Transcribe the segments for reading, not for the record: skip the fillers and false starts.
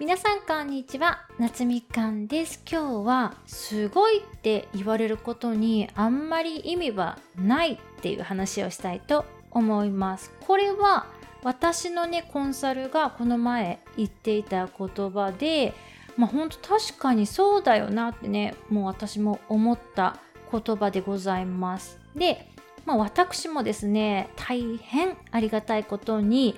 皆さんこんにちは、夏みかんです。今日はすごいって言われることにあんまり意味はないっていう話をしたいと思います。これは私のコンサルがこの前言っていた言葉で、本当確かにそうだよなってもう私も思った言葉でございます。で、私もですね、大変ありがたいことに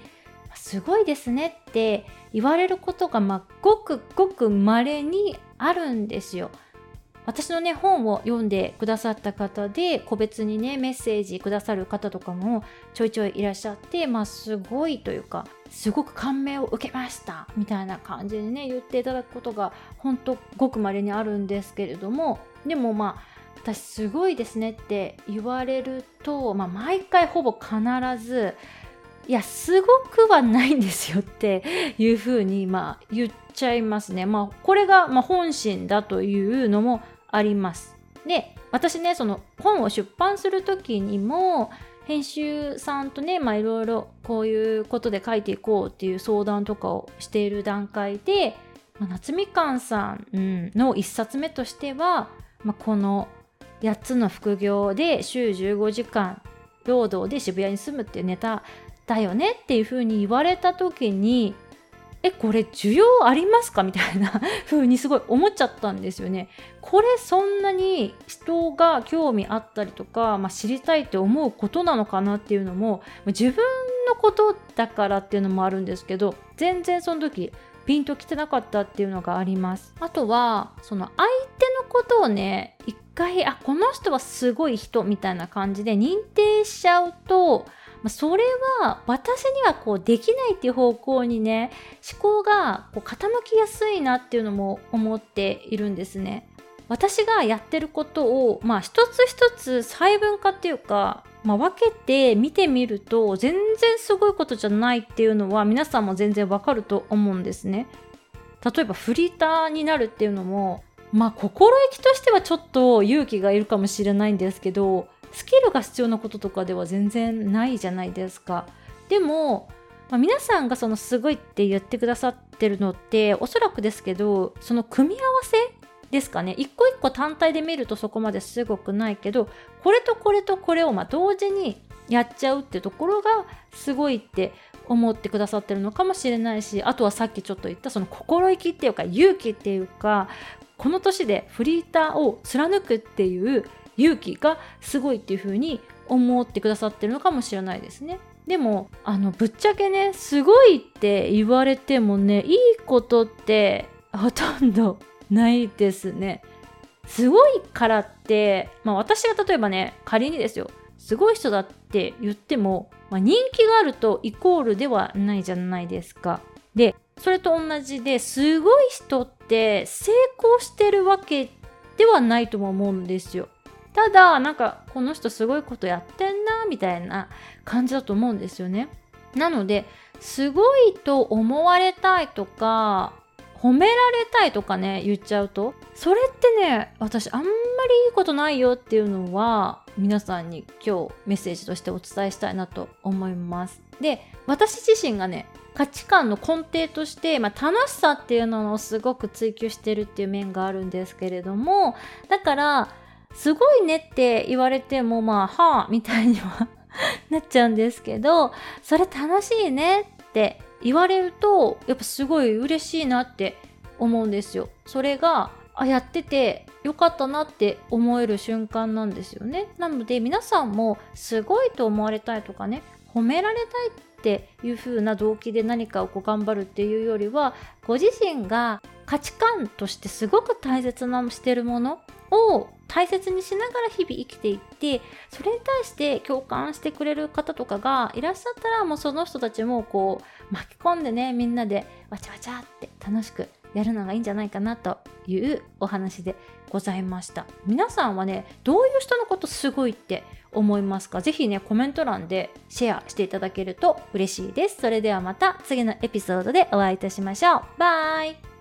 すごいですねって言われることがごくごく稀にあるんですよ。私の本を読んでくださった方で、個別にメッセージくださる方とかもちょいちょいいらっしゃって、すごいというか、すごく感銘を受けましたみたいな感じで言っていただくことが本当ごく稀にあるんですけれども、でも私すごいですねって言われると、毎回ほぼ必ず、いやすごくはないんですよっていうふうに言っちゃいますね。これが本心だというのもあります。で、私その本を出版する時にも編集さんといろいろこういうことで書いていこうっていう相談とかをしている段階で、夏みかんさんの1冊目としては、この8つの副業で週15時間労働で渋谷に住むっていうネタだよねっていう風に言われた時に、これ需要ありますかみたいな風にすごい思っちゃったんですよね。これそんなに人が興味あったりとか、知りたいって思うことなのかなっていうのも、自分のことだからっていうのもあるんですけど、全然その時ピンときてなかったっていうのがあります。あとはその相手のことを一回この人はすごい人みたいな感じで認定しちゃうと、それは私にはできないっていう方向に思考が傾きやすいなっていうのも思っているんですね。私がやってることを、一つ一つ細分化っていうか、分けて見てみると全然すごいことじゃないっていうのは皆さんも全然わかると思うんですね。例えばフリーターになるっていうのも、心意気としてはちょっと勇気がいるかもしれないんですけど、スキルが必要なこととかでは全然ないじゃないですか。でも、皆さんがそのすごいって言ってくださってるのって、おそらくですけどその組み合わせですかね。一個一個単体で見るとそこまですごくないけど、これとこれとこれを同時にやっちゃうってところがすごいって思ってくださってるのかもしれないし、あとはさっきちょっと言ったその心意気っていうか勇気っていうか、この年でフリーターを貫くっていう勇気がすごいっていう風に思ってくださってるのかもしれないですね。でもぶっちゃけすごいって言われてもいいことってほとんどないですね。すごいからって、私が例えば仮にですよ、すごい人だって言っても、人気があるとイコールではないじゃないですか。で、それと同じですごい人って成功してるわけではないとも思うんですよ。ただこの人すごいことやってんなみたいな感じだと思うんですよね。なので、すごいと思われたいとか褒められたいとか言っちゃうと、それって私あんまりいいことないよっていうのは皆さんに今日メッセージとしてお伝えしたいなと思います。で、私自身が価値観の根底として、楽しさっていうのをすごく追求してるっていう面があるんですけれども、だからすごいねって言われてもはぁみたいにはなっちゃうんですけど、それ楽しいねって言われるとやっぱすごい嬉しいなって思うんですよ。それがやっててよかったなって思える瞬間なんですよね。なので皆さんもすごいと思われたいとか褒められたいっていう風な動機で何かを頑張るっていうよりは、ご自身が価値観としてすごく大切なしてるものを大切にしながら日々生きていって、それに対して共感してくれる方とかがいらっしゃったら、もうその人たちも巻き込んでみんなでわちゃわちゃって楽しくやるのがいいんじゃないかなというお話でございました。皆さんはどういう人のことすごいって思いますか？ぜひコメント欄でシェアしていただけると嬉しいです。それではまた次のエピソードでお会いいたしましょう。バイ。